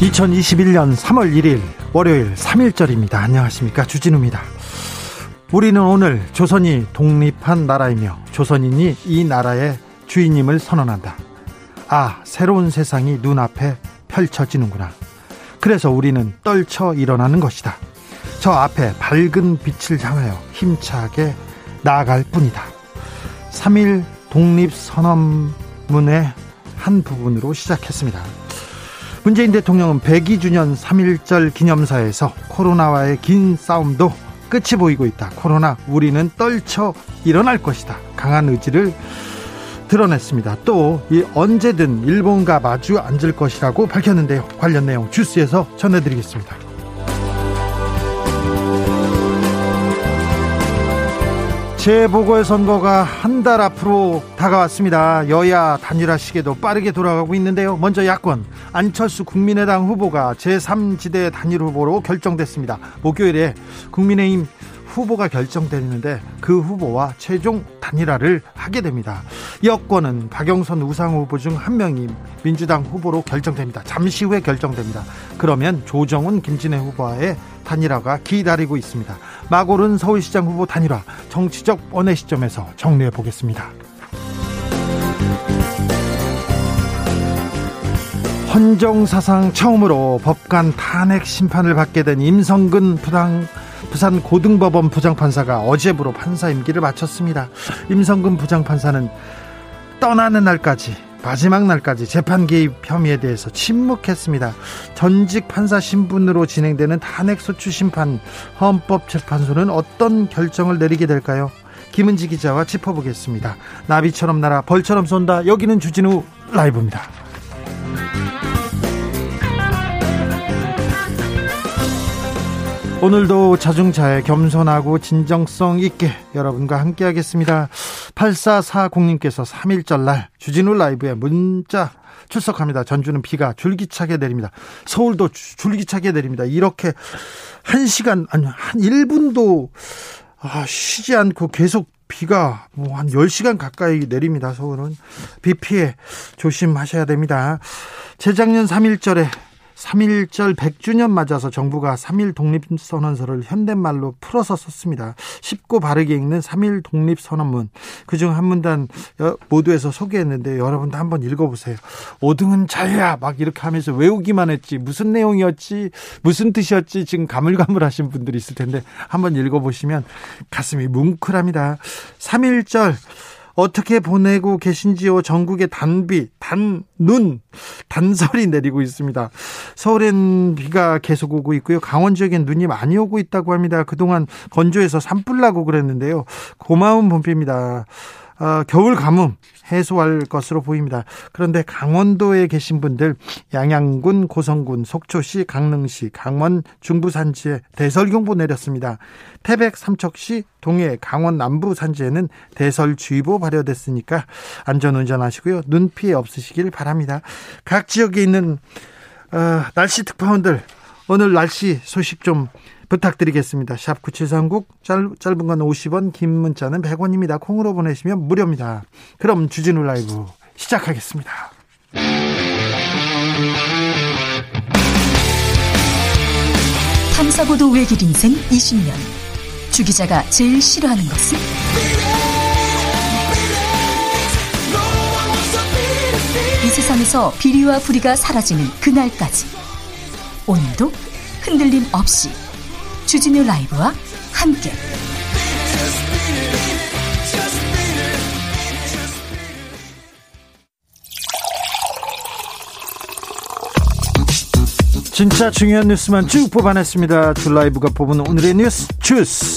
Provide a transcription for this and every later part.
(2021년 3월 1일) 월요일 3일절입니다. 안녕하십니까, 주진우입니다. 우리는 오늘 조선이 독립한 나라이며 조선인이 이 나라의 주인임을 선언한다. 아, 새로운 세상이 눈앞에 펼쳐지는구나. 그래서 우리는 떨쳐 일어나는 것이다. 저 앞에 밝은 빛을 향하여 힘차게 나아갈 뿐이다. 3일 독립선언문의 한 부분으로 시작했습니다. 문재인 대통령은 102주년 3.1절 기념사에서 코로나와의 긴 싸움도 끝이 보이고 있다. 코로나, 우리는 떨쳐 일어날 것이다. 강한 의지를 드러냈습니다. 또 언제든 일본과 마주 앉을 것이라고 밝혔는데요. 관련 내용 주스에서 전해드리겠습니다. 재보궐선거가 한 달 앞으로 다가왔습니다. 여야 단일화 시계도 빠르게 돌아가고 있는데요. 먼저 야권 안철수 국민의당 후보가 제3지대 단일 후보로 결정됐습니다. 목요일에 국민의힘 후보가 결정됐는데 그 후보와 최종 단일화를 하게 됩니다. 여권은 박영선, 우상호 후보 중 한 명이 민주당 후보로 결정됩니다. 잠시 후에 결정됩니다. 그러면 조정훈, 김진애 후보와의 단일화가 기다리고 있습니다. 막 오른 서울시장 후보 단일화, 정치적 원의 시점에서 정리해 보겠습니다. 헌정사상 처음으로 법관 탄핵 심판을 받게 된 임성근 부산고등법원 부장판사가 어제부로 판사 임기를 마쳤습니다. 임성근 부장판사는 떠나는 날까지, 마지막 날까지 재판 개입 혐의에 대해서 침묵했습니다. 전직 판사 신분으로 진행되는 탄핵소추 심판, 헌법재판소는 어떤 결정을 내리게 될까요? 김은지 기자와 짚어보겠습니다. 나비처럼 날아 벌처럼 쏜다. 여기는 주진우 라이브입니다. 오늘도 자중자애, 겸손하고 진정성 있게 여러분과 함께 하겠습니다. 8440님께서 3.1절날 주진우 라이브에 문자 출석합니다. 전주는 비가 줄기차게 내립니다. 서울도 줄기차게 내립니다. 이렇게 1시간, 아니 한 1분도 쉬지 않고 계속 비가 뭐 한 10시간 가까이 내립니다. 서울은 비 피해 조심하셔야 됩니다. 재작년 3.1절에 3.1절 100주년 맞아서 정부가 3.1 독립선언서를 현대말로 풀어서 썼습니다. 쉽고 바르게 읽는 3.1 독립선언문, 그중 한 문단 모두에서 소개했는데 여러분도 한번 읽어보세요. 5등은 자유야 막 이렇게 하면서 외우기만 했지 무슨 내용이었지 무슨 뜻이었지 지금 가물가물하신 분들이 있을 텐데 한번 읽어보시면 가슴이 뭉클합니다. 3.1절 어떻게 보내고 계신지요? 전국에 단비, 단눈, 단설이 내리고 있습니다. 서울엔 비가 계속 오고 있고요. 강원 지역엔 눈이 많이 오고 있다고 합니다. 그동안 건조해서 산불 나고 그랬는데요. 고마운 봄비입니다. 겨울 가뭄 해소할 것으로 보입니다. 그런데 강원도에 계신 분들, 양양군, 고성군, 속초시, 강릉시, 강원 중부 산지에 대설경보 내렸습니다. 태백, 삼척시, 동해, 강원 남부 산지에는 대설주의보 발효됐으니까 안전운전하시고요. 눈 피해 없으시길 바랍니다. 각 지역에 있는 날씨 특파원들, 오늘 날씨 소식 좀 부탁드리겠습니다. 샵9739 짧은 건 50원, 긴 문자는 100원입니다. 콩으로 보내시면 무료입니다. 그럼 주진우 라이브 시작하겠습니다. 탐사보도 외길 인생 20년, 주 기자가 제일 싫어하는 것은? 이 세상에서 비리와 부리가 사라지는 그날까지 오늘도 흔들림 없이 주진우 라이브와 함께 진짜 중요한 뉴스만 쭉 뽑아냈습니다. 주 라이브가 뽑은 오늘의 뉴스 주스.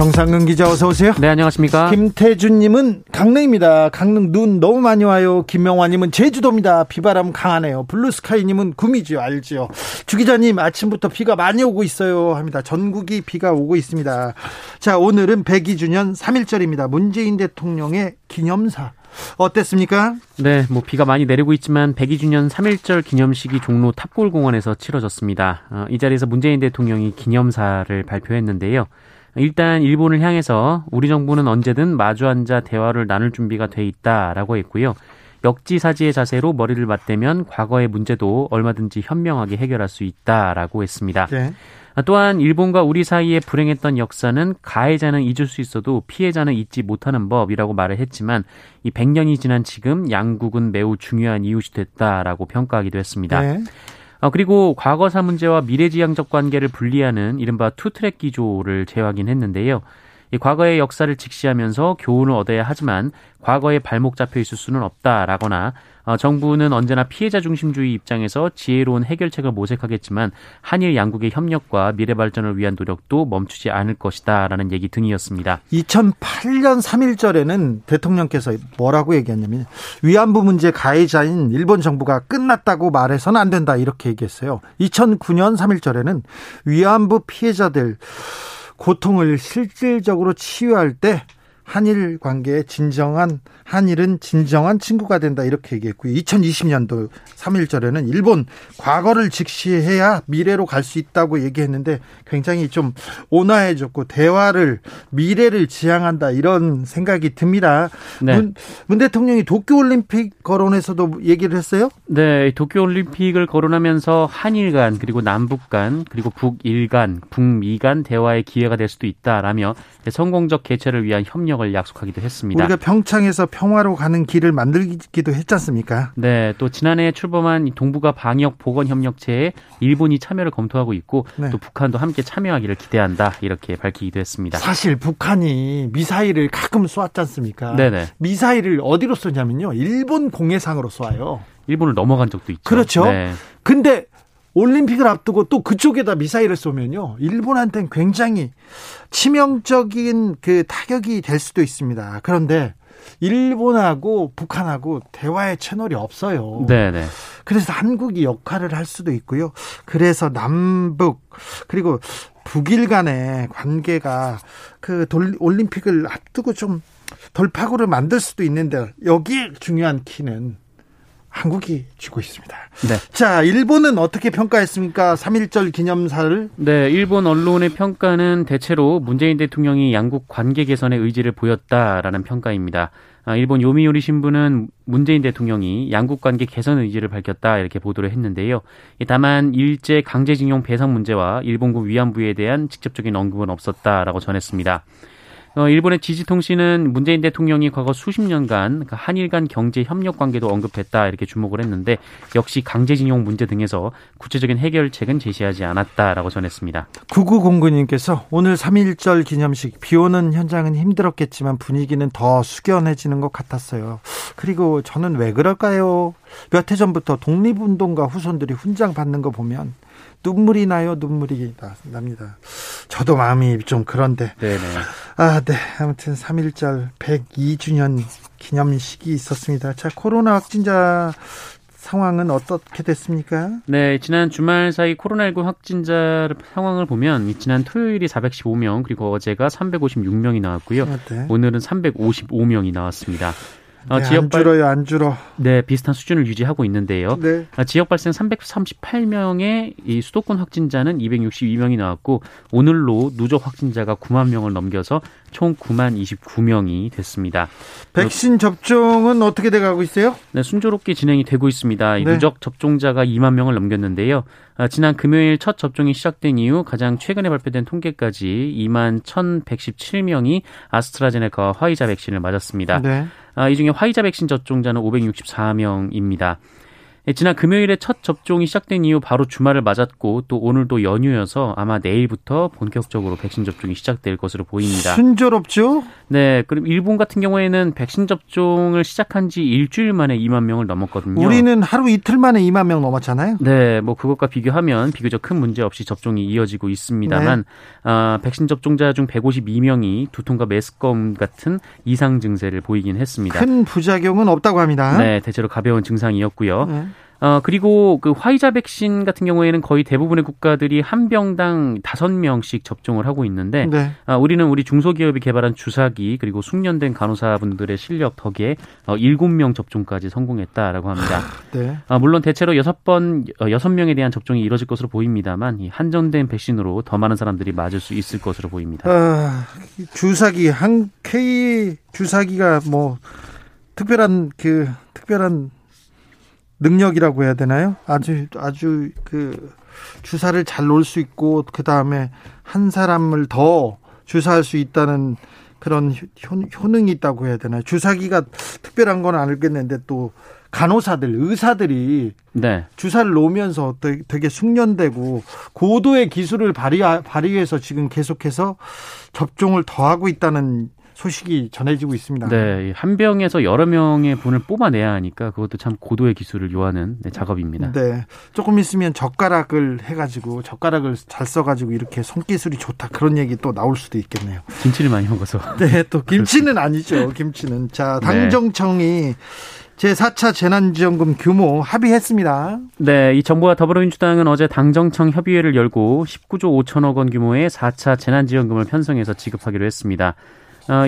정상근 기자 어서 오세요. 네, 안녕하십니까. 김태준님은 강릉입니다. 강릉 눈 너무 많이 와요. 김명환님은 제주도입니다. 비바람 강하네요. 블루스카이님은 구미지요. 알지요. 주 기자님 아침부터 비가 많이 오고 있어요 합니다. 전국이 비가 오고 있습니다. 자, 오늘은 102주년 3.1절입니다. 문재인 대통령의 기념사. 어땠습니까? 네, 뭐 비가 많이 내리고 있지만 102주년 3.1절 기념식이 종로 탑골공원에서 치러졌습니다. 이 자리에서 문재인 대통령이 기념사를 발표했는데요. 일단 일본을 향해서 우리 정부는 언제든 마주앉아 대화를 나눌 준비가 돼 있다라고 했고요. 역지사지의 자세로 머리를 맞대면 과거의 문제도 얼마든지 현명하게 해결할 수 있다라고 했습니다. 네. 또한 일본과 우리 사이에 불행했던 역사는 가해자는 잊을 수 있어도 피해자는 잊지 못하는 법이라고 말을 했지만 이 100년이 지난 지금 양국은 매우 중요한 이웃이 됐다라고 평가하기도 했습니다. 네. 그리고 과거사 문제와 미래지향적 관계를 분리하는 이른바 투트랙 기조를 재확인했는데요. 이 과거의 역사를 직시하면서 교훈을 얻어야 하지만 과거에 발목 잡혀 있을 수는 없다라거나 정부는 언제나 피해자 중심주의 입장에서 지혜로운 해결책을 모색하겠지만 한일 양국의 협력과 미래 발전을 위한 노력도 멈추지 않을 것이다라는 얘기 등이었습니다. 2008년 3.1절에는 대통령께서 뭐라고 얘기했냐면 위안부 문제 가해자인 일본 정부가 끝났다고 말해서는 안 된다 이렇게 얘기했어요. 2009년 3.1절에는 위안부 피해자들 고통을 실질적으로 치유할 때 한일 관계의 한일은 진정한 친구가 된다 이렇게 얘기했고요. 2020년도 3.1절에는 일본 과거를 직시해야 미래로 갈 수 있다고 얘기했는데 굉장히 좀 온화해졌고 대화를 미래를 지향한다 이런 생각이 듭니다. 네. 문 대통령이 도쿄올림픽 거론에서도 얘기를 했어요? 네. 도쿄올림픽을 거론하면서 한일 간 그리고 남북 간 그리고 북일 간 북미 간 대화의 기회가 될 수도 있다라며 성공적 개최를 위한 협력을 약속하기도 했습니다. 우리가 평창에서 평화로 가는 길을 만들기도 했지 않습니까? 네, 또 지난해 출범한 동북아 방역 보건 협력체에 일본이 참여를 검토하고 있고 네. 또 북한도 함께 참여하기를 기대한다 이렇게 밝히기도 했습니다. 사실 북한이 미사일을 가끔 쏘았지 않습니까? 네네. 미사일을 어디로 쏘냐면요, 일본 공해상으로 쏘아요. 일본을 넘어간 적도 있죠. 그렇죠. 네. 근데 올림픽을 앞두고 또 그쪽에다 미사일을 쏘면요, 일본한테는 굉장히 치명적인 그 타격이 될 수도 있습니다. 그런데 일본하고 북한하고 대화의 채널이 없어요. 네네. 그래서 한국이 역할을 할 수도 있고요. 그래서 남북 그리고 북일 간의 관계가 그 올림픽을 앞두고 좀 돌파구를 만들 수도 있는데 여기에 중요한 키는 한국이 쥐고 있습니다. 네. 자, 일본은 어떻게 평가했습니까? 3.1절 기념사를. 네, 일본 언론의 평가는 대체로 문재인 대통령이 양국 관계 개선의 의지를 보였다라는 평가입니다. 일본 요미우리 신문은 문재인 대통령이 양국 관계 개선 의지를 밝혔다 이렇게 보도를 했는데요. 다만 일제 강제징용 배상 문제와 일본군 위안부에 대한 직접적인 언급은 없었다라고 전했습니다. 일본의 지지통신은 문재인 대통령이 과거 수십 년간 한일 간 경제 협력 관계도 언급했다 이렇게 주목을 했는데 역시 강제징용 문제 등에서 구체적인 해결책은 제시하지 않았다라고 전했습니다. 9909님께서 오늘 3.1절 기념식 비오는 현장은 힘들었겠지만 분위기는 더 숙연해지는 것 같았어요. 그리고 저는 왜 그럴까요? 몇 해 전부터 독립운동가 후손들이 훈장 받는 거 보면 눈물이 나요. 눈물이 납니다. 저도 마음이 좀 그런데. 네네. 아, 네. 아무튼 3.1절 102주년 기념식이 있었습니다. 자, 코로나 확진자 상황은 어떻게 됐습니까? 네, 지난 주말 사이 코로나19 확진자 상황을 보면 지난 토요일이 415명, 그리고 어제가 356명이 나왔고요. 네. 오늘은 355명이 나왔습니다. 네, 안 줄어요. 네, 비슷한 수준을 유지하고 있는데요. 네. 지역 발생 338명의 이 수도권 확진자는 262명이 나왔고 오늘로 누적 확진자가 9만 명을 넘겨서 총 9만 29명이 됐습니다. 백신 접종은 어떻게 돼가고 있어요? 네, 순조롭게 진행이 되고 있습니다. 네. 누적 접종자가 2만 명을 넘겼는데요. 지난 금요일 첫 접종이 시작된 이후 가장 최근에 발표된 통계까지 2만 1,117명이 아스트라제네카와 화이자 백신을 맞았습니다. 네. 이 중에 화이자 백신 접종자는 564명입니다. 지난 금요일에 첫 접종이 시작된 이후 바로 주말을 맞았고 또 오늘도 연휴여서 아마 내일부터 본격적으로 백신 접종이 시작될 것으로 보입니다. 순조롭죠? 네. 그럼 일본 같은 경우에는 백신 접종을 시작한 지 일주일 만에 2만 명을 넘었거든요. 우리는 하루 이틀 만에 2만 명 넘었잖아요. 네. 뭐 그것과 비교하면 비교적 큰 문제 없이 접종이 이어지고 있습니다만 네. 백신 접종자 중 152명이 두통과 메스꺼움 같은 이상 증세를 보이긴 했습니다. 큰 부작용은 없다고 합니다. 네. 대체로 가벼운 증상이었고요. 네. 그리고 그 화이자 백신 같은 경우에는 거의 대부분의 국가들이 한 병당 5명씩 접종을 하고 있는데 네. 우리는 우리 중소기업이 개발한 주사기 그리고 숙련된 간호사분들의 실력 덕에 7명 접종까지 성공했다라고 합니다. 네. 물론 대체로 6명에 대한 접종이 이뤄질 것으로 보입니다만 이 한정된 백신으로 더 많은 사람들이 맞을 수 있을 것으로 보입니다. 주사기 한 K 주사기가 뭐 특별한 능력이라고 해야 되나요? 아주 그 주사를 잘 놓을 수 있고 그 다음에 한 사람을 더 주사할 수 있다는 그런 효능이 있다고 해야 되나요? 주사기가 특별한 건 알겠는데 또 간호사들, 의사들이 네. 주사를 놓으면서 되게 숙련되고 고도의 기술을 발휘해서 지금 계속해서 접종을 더 하고 있다는 소식이 전해지고 있습니다. 네, 한 병에서 여러 명의 분을 뽑아내야 하니까 그것도 참 고도의 기술을 요하는 작업입니다. 네, 조금 있으면 젓가락을 잘 써가지고 이렇게 손기술이 좋다 그런 얘기 또 나올 수도 있겠네요. 김치를 많이 먹어서. 네, 또 김치는 아니죠. 김치는. 자, 당정청이. 네. 제4차 재난지원금 규모 합의했습니다. 네, 이 정부와 더불어민주당은 어제 당정청 협의회를 열고 19조 5천억 원 규모의 4차 재난지원금을 편성해서 지급하기로 했습니다.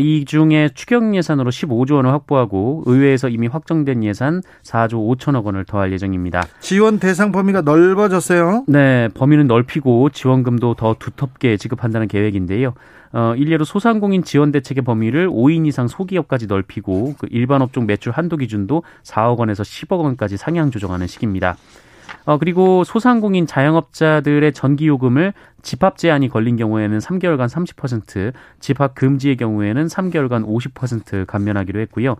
이 중에 추경 예산으로 15조 원을 확보하고 의회에서 이미 확정된 예산 4조 5천억 원을 더할 예정입니다. 지원 대상 범위가 넓어졌어요? 네, 범위는 넓히고 지원금도 더 두텁게 지급한다는 계획인데요. 일례로 소상공인 지원 대책의 범위를 5인 이상 소기업까지 넓히고 그 일반 업종 매출 한도 기준도 4억 원에서 10억 원까지 상향 조정하는 식입니다. 그리고 소상공인 자영업자들의 전기요금을 집합 제한이 걸린 경우에는 3개월간 30%, 집합 금지의 경우에는 3개월간 50% 감면하기로 했고요.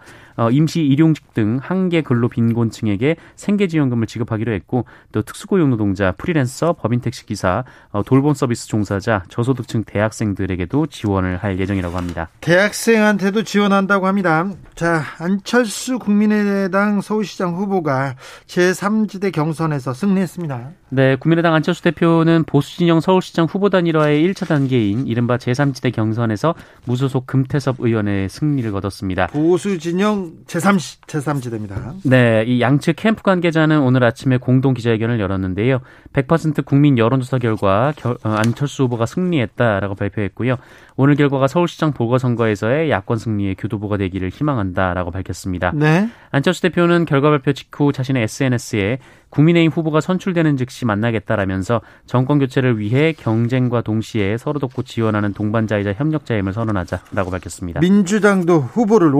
임시 일용직 등 한계 근로 빈곤층에게 생계지원금을 지급하기로 했고 또 특수고용 노동자, 프리랜서, 법인 택시기사, 돌봄 서비스 종사자, 저소득층 대학생들에게도 지원을 할 예정이라고 합니다. 대학생한테도 지원한다고 합니다. 자, 안철수 국민의당 서울시장 후보가 제3지대 경선에서 승리했습니다. 네, 국민의당 안철수 대표는 보수진영 서울시 시장 후보단 일화의 1차 단계인 이른바 제3지대 경선에서 무소속 금태섭 의원의 승리를 거뒀습니다. 보수진영 제3지대입니다. 네, 이 양측 캠프 관계자는 오늘 아침에 공동 기자회견을 열었는데요. 100% 국민 여론조사 결과 안철수 후보가 승리했다라고 발표했고요. 오늘 결과가 서울시장 보궐선거에서의 야권 승리의 교도보가 되기를 희망한다라고 밝혔습니다. 네. 안철수 대표는 결과 발표 직후 자신의 SNS에 국민의힘 후보가 선출되는 즉시 만나겠다라면서 정권교체를 위해 경쟁과 동시에 서로 돕고 지원하는 동반자이자 협력자임을 선언하자라고 밝혔습니다. 민주당도 후보를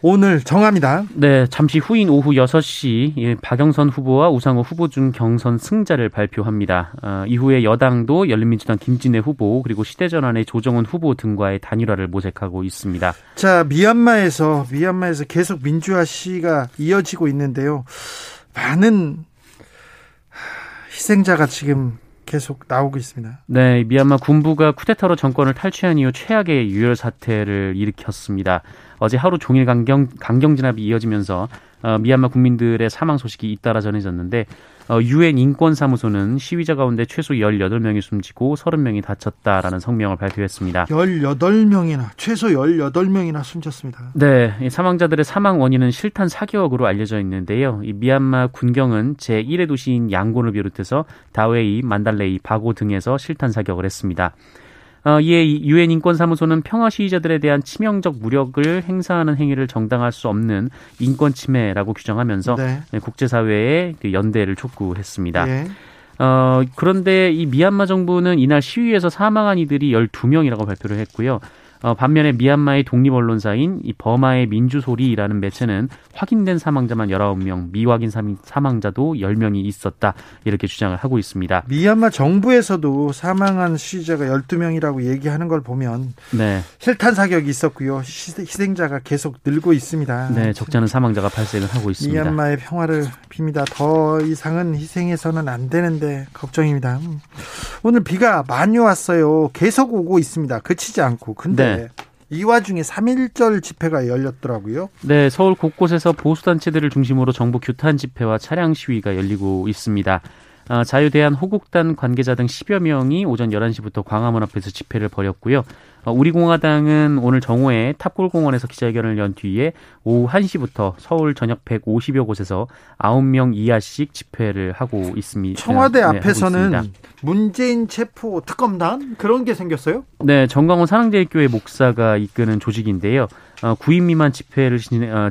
오늘 정합니다. 네, 잠시 후인 오후 6시 박영선 후보와 우상호 후보 중 경선 승자를 발표합니다. 이후에 여당도 열린민주당 김진애 후보 그리고 시대전환의 조정훈 후보 등과의 단일화를 모색하고 있습니다. 자, 미얀마에서 계속 민주화 시위가 이어지고 있는데요. 많은 희생자가 지금 계속 나오고 있습니다. 네, 미얀마 군부가 쿠데타로 정권을 탈취한 이후 최악의 유혈 사태를 일으켰습니다. 어제 하루 종일 강경 진압이 이어지면서 미얀마 국민들의 사망 소식이 잇따라 전해졌는데 UN 인권사무소는 시위자 가운데 최소 18명이 숨지고 30명이 다쳤다라는 성명을 발표했습니다. 18명이나 숨졌습니다. 네, 사망자들의 사망 원인은 실탄 사격으로 알려져 있는데요. 이 미얀마 군경은 제1의 도시인 양곤을 비롯해서 다웨이, 만달레이, 바고 등에서 실탄 사격을 했습니다. 이에 UN 인권사무소는 평화 시위자들에 대한 치명적 무력을 행사하는 행위를 정당할 수 없는 인권 침해라고 규정하면서 네. 국제사회에 연대를 촉구했습니다. 네. 그런데 이 미얀마 정부는 이날 시위에서 사망한 이들이 12명이라고 발표를 했고요. 반면에 미얀마의 독립언론사인 이 버마의 민주소리라는 매체는 확인된 사망자만 19명, 미확인 사망자도 10명이 있었다, 이렇게 주장을 하고 있습니다. 미얀마 정부에서도 사망한 시위자가 12명이라고 얘기하는 걸 보면 네. 실탄 사격이 있었고요. 희생자가 계속 늘고 있습니다. 네, 적지 않은 사망자가 발생을 하고 있습니다. 미얀마의 평화를 빕니다. 더 이상은 희생해서는 안 되는데 걱정입니다. 오늘 비가 많이 왔어요. 계속 오고 있습니다. 그치지 않고. 근데 네. 이 와중에 3.1절 집회가 열렸더라고요. 네, 서울 곳곳에서 보수단체들을 중심으로 정부 규탄 집회와 차량 시위가 열리고 있습니다. 자유대한 호국단 관계자 등 10여 명이 오전 11시부터 광화문 앞에서 집회를 벌였고요. 우리공화당은 오늘 정오에 탑골공원에서 기자회견을 연 뒤에 오후 1시부터 서울 전역 150여 곳에서 9명 이하씩 집회를 하고 있습니다. 청와대 앞에서는 문재인 체포 특검단 그런 게 생겼어요? 네, 정광훈 사랑제일교회 목사가 이끄는 조직인데요. 9인 미만 집회를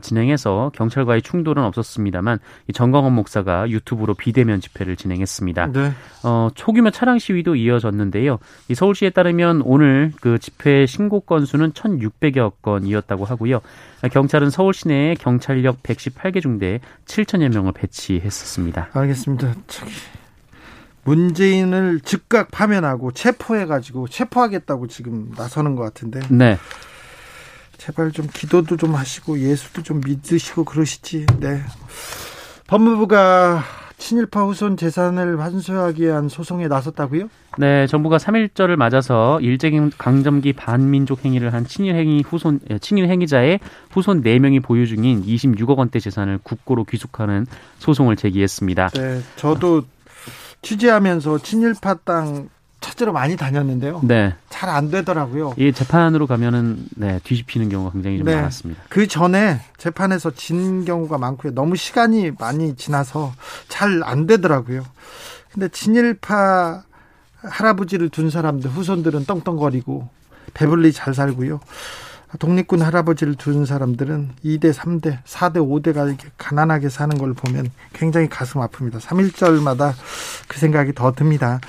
진행해서 경찰과의 충돌은 없었습니다만 정광원 목사가 유튜브로 비대면 집회를 진행했습니다. 네. 초규모 차량 시위도 이어졌는데요. 이 서울시에 따르면 오늘 그 집회 신고 건수는 1,600여 건이었다고 하고요. 경찰은 서울 시내에 경찰력 118개 중대에 7,000여 명을 배치했었습니다. 알겠습니다. 문재인을 즉각 파면하고 체포해가지고 체포하겠다고 지금 나서는 것 같은데. 네. 제발 좀 기도도 좀 하시고 예수도 좀 믿으시고 그러시지. 네. 법무부가 친일파 후손 재산을 환수하기 위한 소송에 나섰다고요? 네, 정부가 3.1절을 맞아서 일제강점기 반민족 행위를 한 친일 행위자의 후손 4명이 보유 중인 26억 원대 재산을 국고로 귀속하는 소송을 제기했습니다. 네, 저도 취재하면서 친일파 땅 찾으러 많이 다녔는데요. 네. 잘 안 되더라고요. 이 재판으로 가면은 네, 뒤집히는 경우가 굉장히 좀 많았습니다. 그 전에 재판에서 진 경우가 많고요. 너무 시간이 많이 지나서 잘 안 되더라고요. 근데 친일파 할아버지를 둔 사람들 후손들은 떵떵거리고 배불리 잘 살고요. 독립군 할아버지를 둔 사람들은 2대, 3대, 4대, 5대가 이렇게 가난하게 사는 걸 보면 굉장히 가슴 아픕니다. 3.1절마다 그 생각이 더 듭니다.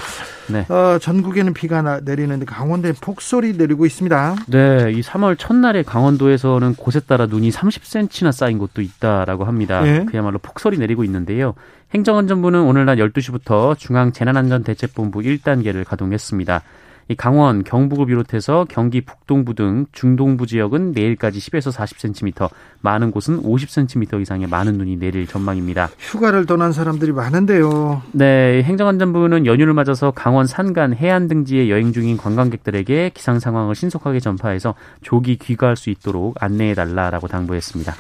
네. 전국에는 비가 내리는데 강원도에 폭설이 내리고 있습니다. 네, 이 3월 첫날에 강원도에서는 곳에 따라 눈이 30cm나 쌓인 곳도 있다라고 합니다. 네. 그야말로 폭설이 내리고 있는데요. 행정안전부는 오늘 낮 12시부터 중앙재난안전대책본부 1단계를 가동했습니다. 이 강원, 경북을 비롯해서 경기 북동부 등 중동부 지역은 내일까지 10에서 40cm, 많은 곳은 50cm 이상의 많은 눈이 내릴 전망입니다. 휴가를 떠난 사람들이 많은데요. 네, 행정안전부는 연휴를 맞아서 강원 산간, 해안 등지에 여행 중인 관광객들에게 기상 상황을 신속하게 전파해서 조기 귀가할 수 있도록 안내해달라라고 당부했습니다.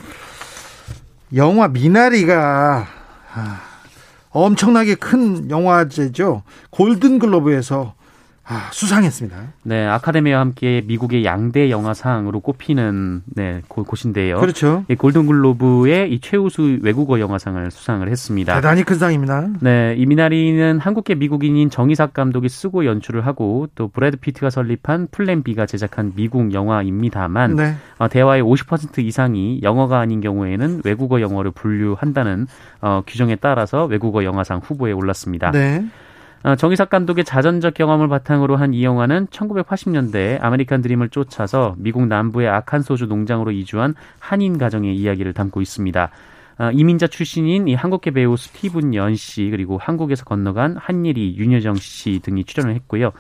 영화 미나리가... 엄청나게 큰 영화제죠. 골든글로브에서 수상했습니다. 네, 아카데미와 함께 미국의 양대 영화상으로 꼽히는 곳인데요. 그렇죠. 예, 골든글로브의 이 최우수 외국어 영화상을 수상을 했습니다. 대단히 큰 상입니다. 네, 이 미나리는 한국계 미국인인 정이삭 감독이 쓰고 연출을 하고 또 브래드 피트가 설립한 플랜 B가 제작한 미국 영화입니다만 네. 대화의 50% 이상이 영어가 아닌 경우에는 외국어 영어를 분류한다는 규정에 따라서 외국어 영화상 후보에 올랐습니다. 네. 정이삭 감독의 자전적 경험을 바탕으로 한 이 영화는 1980년대 아메리칸 드림을 쫓아서 미국 남부의 아칸소주 농장으로 이주한 한인 가정의 이야기를 담고 있습니다. 이민자 출신인 이 한국계 배우 스티븐 연 씨 그리고 한국에서 건너간 한예리, 윤여정 씨 등이 출연을 했고요.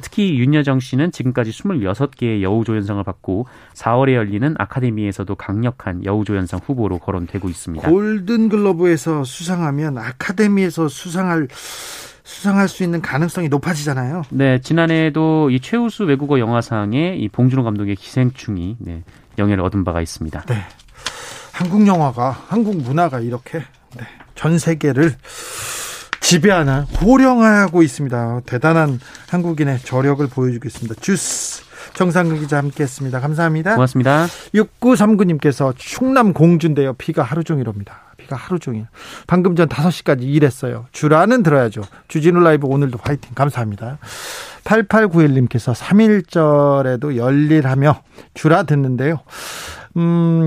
특히 윤여정 씨는 지금까지 26개의 여우조연상을 받고 4월에 열리는 아카데미에서도 강력한 여우조연상 후보로 거론되고 있습니다. 골든글러브에서 수상하면 아카데미에서 수상할 수 있는 가능성이 높아지잖아요. 네, 지난해에도 이 최우수 외국어 영화상에 이 봉준호 감독의 기생충이 영예를 얻은 바가 있습니다. 네, 한국 영화가 한국 문화가 이렇게 전 세계를 지배하나 호령하고 있습니다. 대단한 한국인의 저력을 보여주고 있습니다. 주스 정상근 기자 함께했습니다. 감사합니다. 고맙습니다. 6939님께서 충남 공주인데요. 비가 하루 종일 옵니다. 하루 종일. 방금 전 5시까지 일했어요. 주라는 들어야죠. 주진우 라이브 오늘도 화이팅. 감사합니다. 8891님께서 3.1절에도 열일하며 주라 듣는데요.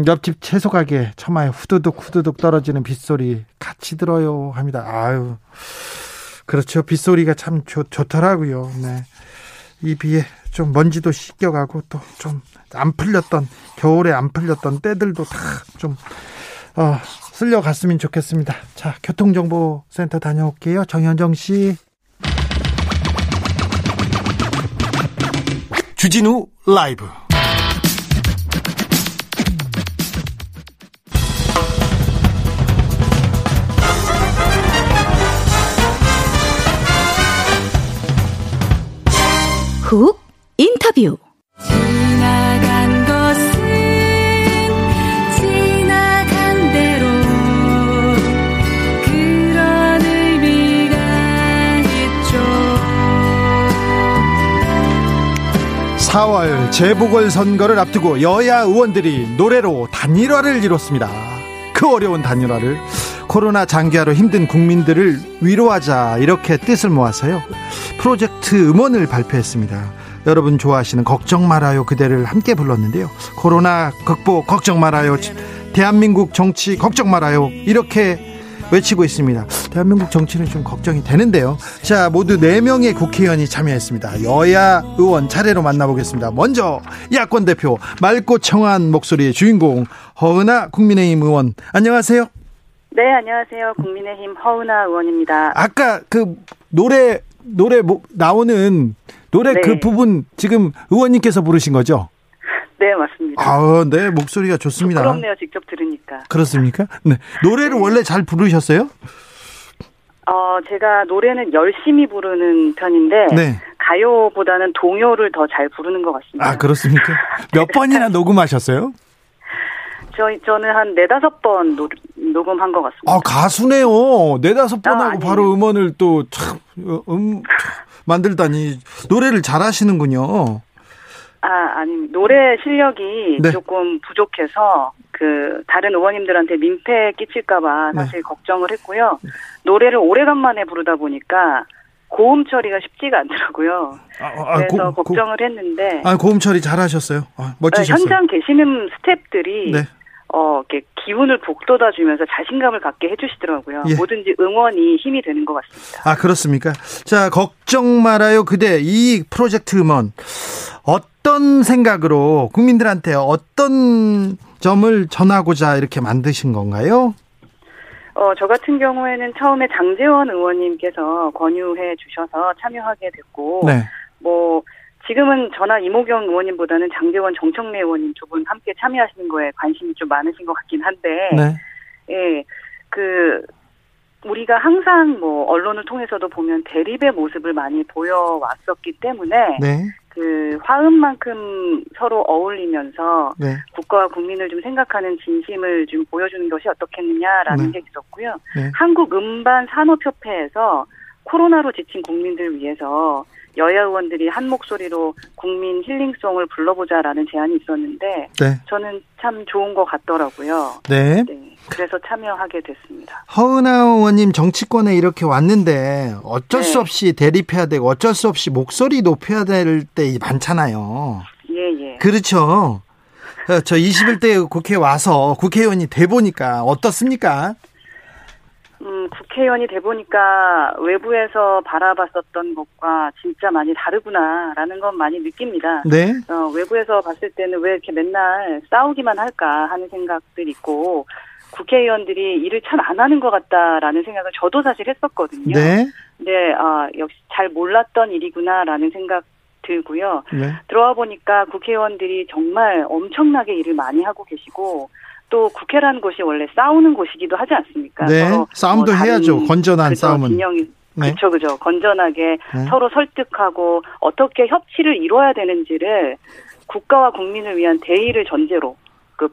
옆집 채소 가게 처마에 후두둑 떨어지는 빗소리 같이 들어요 합니다. 아유. 그렇죠. 빗소리가 참 좋더라고요. 네. 이 비에 좀 먼지도 씻겨가고 또 좀 안 풀렸던 겨울에 안 풀렸던 때들도 다 좀 쓸려갔으면 좋겠습니다. 자, 교통정보센터 다녀올게요. 정현정 씨. 주진우 라이브. 훅 인터뷰. 지나간 것은 지나간 대로 그런 의미가 있죠. 4월 재보궐선거를 앞두고 여야 의원들이 노래로 단일화를 이뤘습니다. 그 어려운 단일화를 코로나 장기화로 힘든 국민들을 위로하자, 이렇게 뜻을 모아서요 프로젝트 음원을 발표했습니다. 여러분 좋아하시는 걱정 말아요 그대를 함께 불렀는데요, 코로나 극복 걱정 말아요, 대한민국 정치 걱정 말아요, 이렇게 외치고 있습니다. 대한민국 정치는 좀 걱정이 되는데요. 자, 모두 4명의 국회의원이 참여했습니다. 여야 의원 차례로 만나보겠습니다. 먼저 야권 대표, 맑고 청한 목소리의 주인공 허은아 국민의힘 의원, 안녕하세요. 네, 안녕하세요. 국민의힘 허은아 의원입니다. 아까 그 노래 뭐 나오는 노래, 네. 그 부분 지금 의원님께서 부르신 거죠? 네, 맞습니다. 아, 네, 목소리가 좋습니다. 부끄럽네요, 직접 들으니까. 그렇습니까? 네. 노래를 원래 잘 부르셨어요? 제가 노래는 열심히 부르는 편인데, 네. 가요보다는 동요를 더 잘 부르는 것 같습니다. 아, 그렇습니까? 몇 번이나 녹음하셨어요? 저는 한 4-5번 녹음한 것 같습니다. 아, 가수네요. 4-5번 하고 바로 음원을 또 만들다니. 노래를 잘하시는군요. 아니, 노래 실력이, 네. 조금 부족해서 다른 의원님들한테 민폐 끼칠까봐 사실, 네. 걱정을 했고요. 노래를 오래간만에 부르다 보니까 고음 처리가 쉽지가 않더라고요. 그래서 걱정을 했는데. 고음 처리 잘하셨어요. 멋지셨어요. 현장 계시는 스태프들이, 네. 이렇게 기운을 북돋아 주면서 자신감을 갖게 해주시더라고요. 예. 뭐든지 응원이 힘이 되는 것 같습니다. 아, 그렇습니까? 자, 걱정 말아요 그대, 이 프로젝트 음원 어떤 생각으로 국민들한테 어떤 점을 전하고자 이렇게 만드신 건가요? 저 같은 경우에는 처음에 장제원 의원님께서 권유해 주셔서 참여하게 됐고, 네. 지금은 저나 이모경 의원님보다는 장제원, 정청래 의원님 두 분 함께 참여하시는 거에 관심이 좀 많으신 것 같긴 한데, 네. 예, 우리가 항상 언론을 통해서도 보면 대립의 모습을 많이 보여왔었기 때문에, 네. 화음만큼 서로 어울리면서, 네. 국가와 국민을 좀 생각하는 진심을 좀 보여주는 것이 어떻겠느냐라는, 네. 게 있었고요. 네. 한국 음반 산업협회에서 코로나로 지친 국민들 위해서 여야 의원들이 한 목소리로 국민 힐링송을 불러보자라는 제안이 있었는데, 네. 저는 참 좋은 것 같더라고요. 네. 네. 그래서 참여하게 됐습니다. 허은아 의원님, 정치권에 이렇게 왔는데 어쩔, 네. 수 없이 대립해야 되고 어쩔 수 없이 목소리 높여야 될 때 많잖아요. 예, 예. 그렇죠. 저 21대 국회 와서 국회의원이 돼보니까 어떻습니까? 국회의원이 돼보니까 외부에서 바라봤었던 것과 진짜 많이 다르구나라는 건 많이 느낍니다. 네. 외부에서 봤을 때는 왜 이렇게 맨날 싸우기만 할까 하는 생각들이 있고, 국회의원들이 일을 참 안 하는 것 같다라는 생각을 저도 사실 했었거든요. 네. 근데 역시 잘 몰랐던 일이구나라는 생각 들고요. 네. 들어와 보니까 국회의원들이 정말 엄청나게 일을 많이 하고 계시고, 또 국회라는 곳이 원래 싸우는 곳이기도 하지 않습니까? 네, 싸움도 해야죠. 건전한 싸움은. 그렇죠. 건전하게, 네. 서로 설득하고 어떻게 협치를 이뤄야 되는지를, 국가와 국민을 위한 대의를 전제로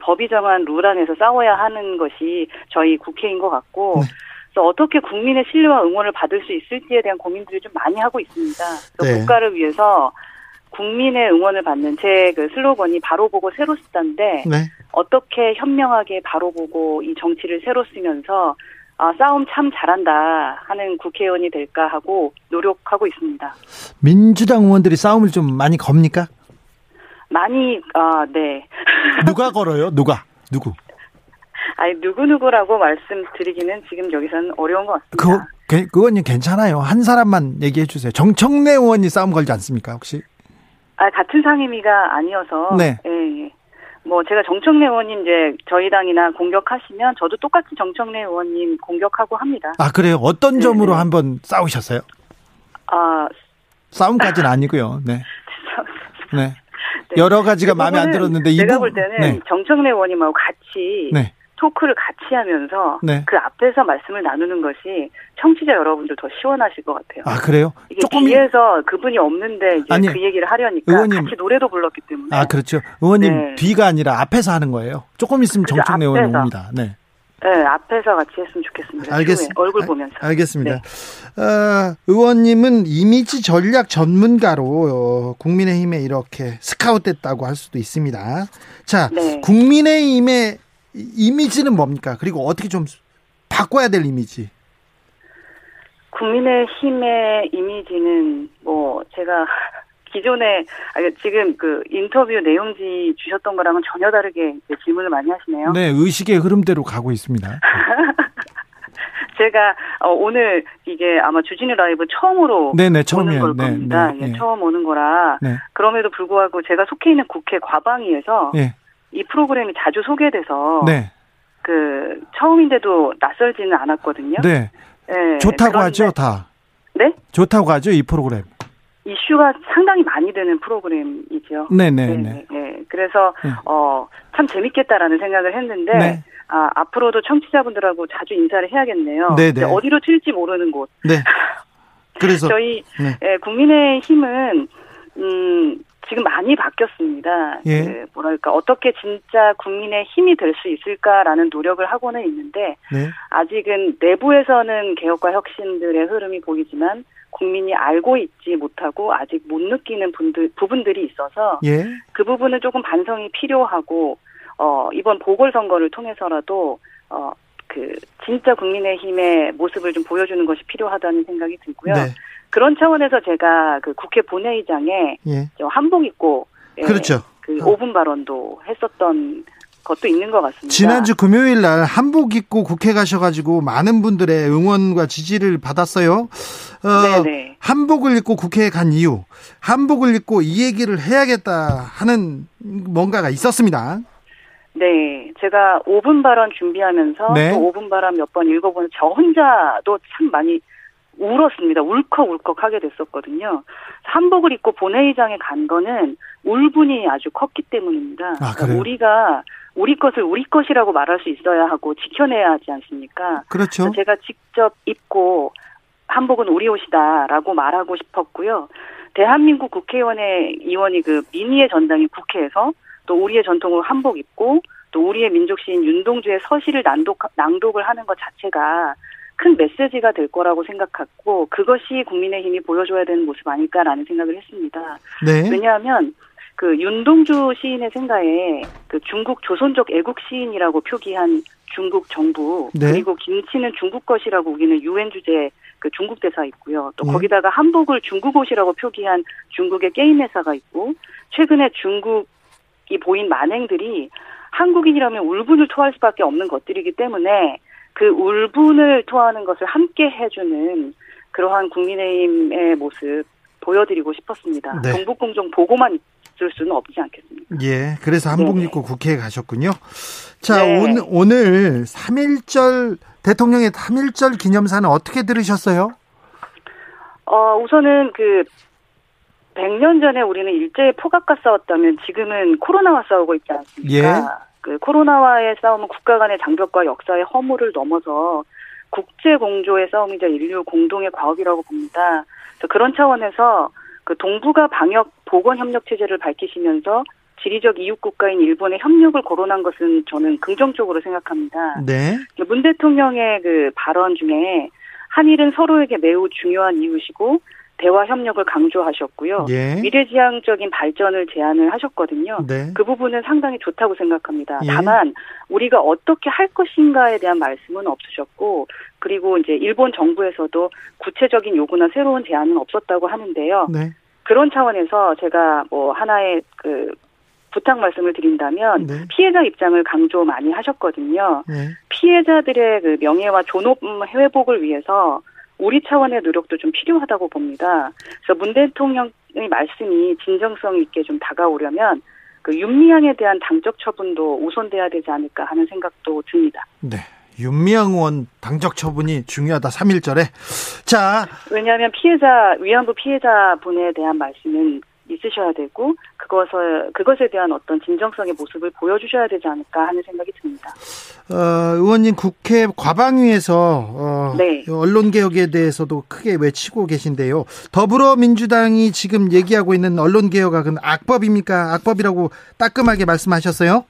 법이 정한 룰 안에서 싸워야 하는 것이 저희 국회인 것 같고, 네. 그래서 어떻게 국민의 신뢰와 응원을 받을 수 있을지에 대한 고민들을 좀 많이 하고 있습니다. 네. 국가를 위해서 국민의 응원을 받는 제 슬로건이 바로 보고 새로 쓰다인데, 네. 어떻게 현명하게 바로 보고 이 정치를 새로 쓰면서 싸움 참 잘한다 하는 국회의원이 될까 하고 노력하고 있습니다. 민주당 의원들이 싸움을 좀 많이 겁니까? 많이, 네. 누가 걸어요? 누구? 아니, 누구라고 말씀드리기는 지금 여기서는 어려운 것 같습니다. 그 의원님 괜찮아요. 한 사람만 얘기해 주세요. 정청래 의원이 싸움 걸지 않습니까, 혹시? 같은 상임위가 아니어서. 네. 예. 뭐 제가 정청래 의원님 이제 저희 당이나 공격하시면 저도 똑같이 정청래 의원님 공격하고 합니다. 아 그래요? 어떤 네네. 점으로 한번 싸우셨어요? 아 싸움까지는 아니고요. 네. 네. 여러 가지가 마음에 안 들었는데 제가 볼 때는 네. 정청래 의원님하고 같이 네. 토크를 같이 하면서 네. 그 앞에서 말씀을 나누는 것이 청취자 여러분들 더 시원하실 것 같아요. 아 그래요? 이게 조금 뒤에서 그분이 없는데 이제 아니, 그 얘기를 하려니까 의원님. 같이 노래도 불렀기 때문에. 아 그렇죠. 의원님 네. 뒤가 아니라 앞에서 하는 거예요. 조금 있으면 정청래 의원이 옵니다. 네. 네, 앞에서 같이 했으면 좋겠습니다. 알겠습니다. 얼굴 보면서. 알겠습니다. 네. 의원님은 이미지 전략 전문가로 국민의힘에 이렇게 스카웃됐다고 할 수도 있습니다. 자, 네. 국민의힘의 이미지는 뭡니까? 그리고 어떻게 좀 바꿔야 될 이미지? 국민의힘의 이미지는 뭐 제가 기존에 지금 그 인터뷰 내용지 주셨던 거랑은 전혀 다르게 질문을 많이 하시네요. 네, 의식의 흐름대로 가고 있습니다. 제가 오늘 이게 아마 주진우 라이브 처음으로 네네, 오는 걸 겁니다. 네, 네, 네. 처음 오는 거라 네. 그럼에도 불구하고 제가 속해 있는 국회 과방위에서 네. 이 프로그램이 자주 소개돼서 네. 그 처음인데도 낯설지는 않았거든요. 네, 네. 좋다고 그런데, 하죠, 다. 네? 좋다고 하죠, 이 프로그램. 이슈가 상당히 많이 되는 프로그램이죠. 네네네. 네, 그래서 네. 참 재밌겠다라는 생각을 했는데 네. 아, 앞으로도 청취자분들하고 자주 인사를 해야겠네요. 네네. 어디로 튈지 모르는 곳. 네. 그래서 저희 네. 네, 국민의힘은 지금 많이 바뀌었습니다. 예. 그 뭐랄까 어떻게 진짜 국민의 힘이 될 수 있을까라는 노력을 하고는 있는데 네. 아직은 내부에서는 개혁과 혁신들의 흐름이 보이지만 국민이 알고 있지 못하고 아직 못 느끼는 부분들이 있어서 예. 그 부분은 조금 반성이 필요하고 이번 보궐선거를 통해서라도 그 진짜 국민의힘의 모습을 좀 보여주는 것이 필요하다는 생각이 들고요. 네. 그런 차원에서 제가 그 국회 본회의장에 예. 한복 입고 그렇죠. 그 5분 발언도 했었던 것도 있는 것 같습니다. 지난주 금요일 날 한복 입고 국회 가셔가지고 많은 분들의 응원과 지지를 받았어요. 네네. 한복을 입고 국회에 간 이유, 한복을 입고 이 얘기를 해야겠다 하는 뭔가가 있었습니다. 네, 제가 5분 발언 준비하면서 네. 또 5분 발언 몇 번 읽어보는 저 혼자도 참 많이 울었습니다. 울컥울컥 하게 됐었거든요. 한복을 입고 본회의장에 간 거는 울분이 아주 컸기 때문입니다. 아, 그러니까 우리가 우리 것을 우리 것이라고 말할 수 있어야 하고 지켜내야 하지 않습니까? 그렇죠. 제가 직접 입고 한복은 우리 옷이다라고 말하고 싶었고요. 대한민국 국회의원의 의원이 그 민의의 전당인 국회에서 또 우리의 전통으로 한복 입고 또 우리의 민족시인 윤동주의 서시를 낭독을 하는 것 자체가 큰 메시지가 될 거라고 생각했고 그것이 국민의힘이 보여줘야 되는 모습 아닐까라는 생각을 했습니다. 네. 왜냐하면 그 윤동주 시인의 생가에 그 중국 조선족 애국 시인이라고 표기한 중국 정부 네. 그리고 김치는 중국 것이라고 우기는 유엔 주재 그 중국 대사 있고요. 또 네. 거기다가 한복을 중국 옷이라고 표기한 중국의 게임 회사가 있고 최근에 중국이 보인 만행들이 한국인이라면 울분을 토할 수밖에 없는 것들이기 때문에 그 울분을 토하는 것을 함께 해주는 그러한 국민의힘의 모습 보여드리고 싶었습니다. 네. 정부공정 보고만 있을 수는 없지 않겠습니까? 예, 그래서 한복 네네. 입고 국회에 가셨군요. 자, 네. 오늘 3.1절 대통령의 3.1절 기념사는 어떻게 들으셨어요? 우선은 그 100년 전에 우리는 일제의 포각과 싸웠다면 지금은 코로나와 싸우고 있지 않습니까? 예. 그 코로나와의 싸움은 국가 간의 장벽과 역사의 허물을 넘어서 국제 공조의 싸움이자 인류 공동의 과업이라고 봅니다. 그래서 그런 차원에서 그 동북아 방역 보건 협력 체제를 밝히시면서 지리적 이웃 국가인 일본의 협력을 거론한 것은 저는 긍정적으로 생각합니다. 네. 문 대통령의 그 발언 중에 한일은 서로에게 매우 중요한 이웃이고 대화 협력을 강조하셨고요. 예. 미래지향적인 발전을 제안을 하셨거든요. 네. 그 부분은 상당히 좋다고 생각합니다. 예. 다만 우리가 어떻게 할 것인가에 대한 말씀은 없으셨고 그리고 이제 일본 정부에서도 구체적인 요구나 새로운 제안은 없었다고 하는데요. 네. 그런 차원에서 제가 뭐 하나의 그 부탁 말씀을 드린다면 네. 피해자 입장을 강조 많이 하셨거든요. 네. 피해자들의 그 명예와 존엄 회복을 위해서 우리 차원의 노력도 좀 필요하다고 봅니다. 그래서 문 대통령 말씀이 진정성 있게 좀 다가오려면 그 윤미향에 대한 당적 처분도 우선돼야 되지 않을까 하는 생각도 듭니다. 네. 윤미향 의원 당적 처분이 중요하다. 3.1절에. 자. 왜냐하면 피해자, 위안부 피해자분에 대한 말씀은 있으셔야 되고, 그것에 대한 어떤 진정성의 모습을 보여주셔야 되지 않을까 하는 생각이 듭니다. 의원님, 국회 과방위에서 네. 언론개혁에 대해서도 크게 외치고 계신데요. 더불어민주당이 지금 얘기하고 있는 언론개혁은 악법입니까? 악법이라고 따끔하게 말씀하셨어요?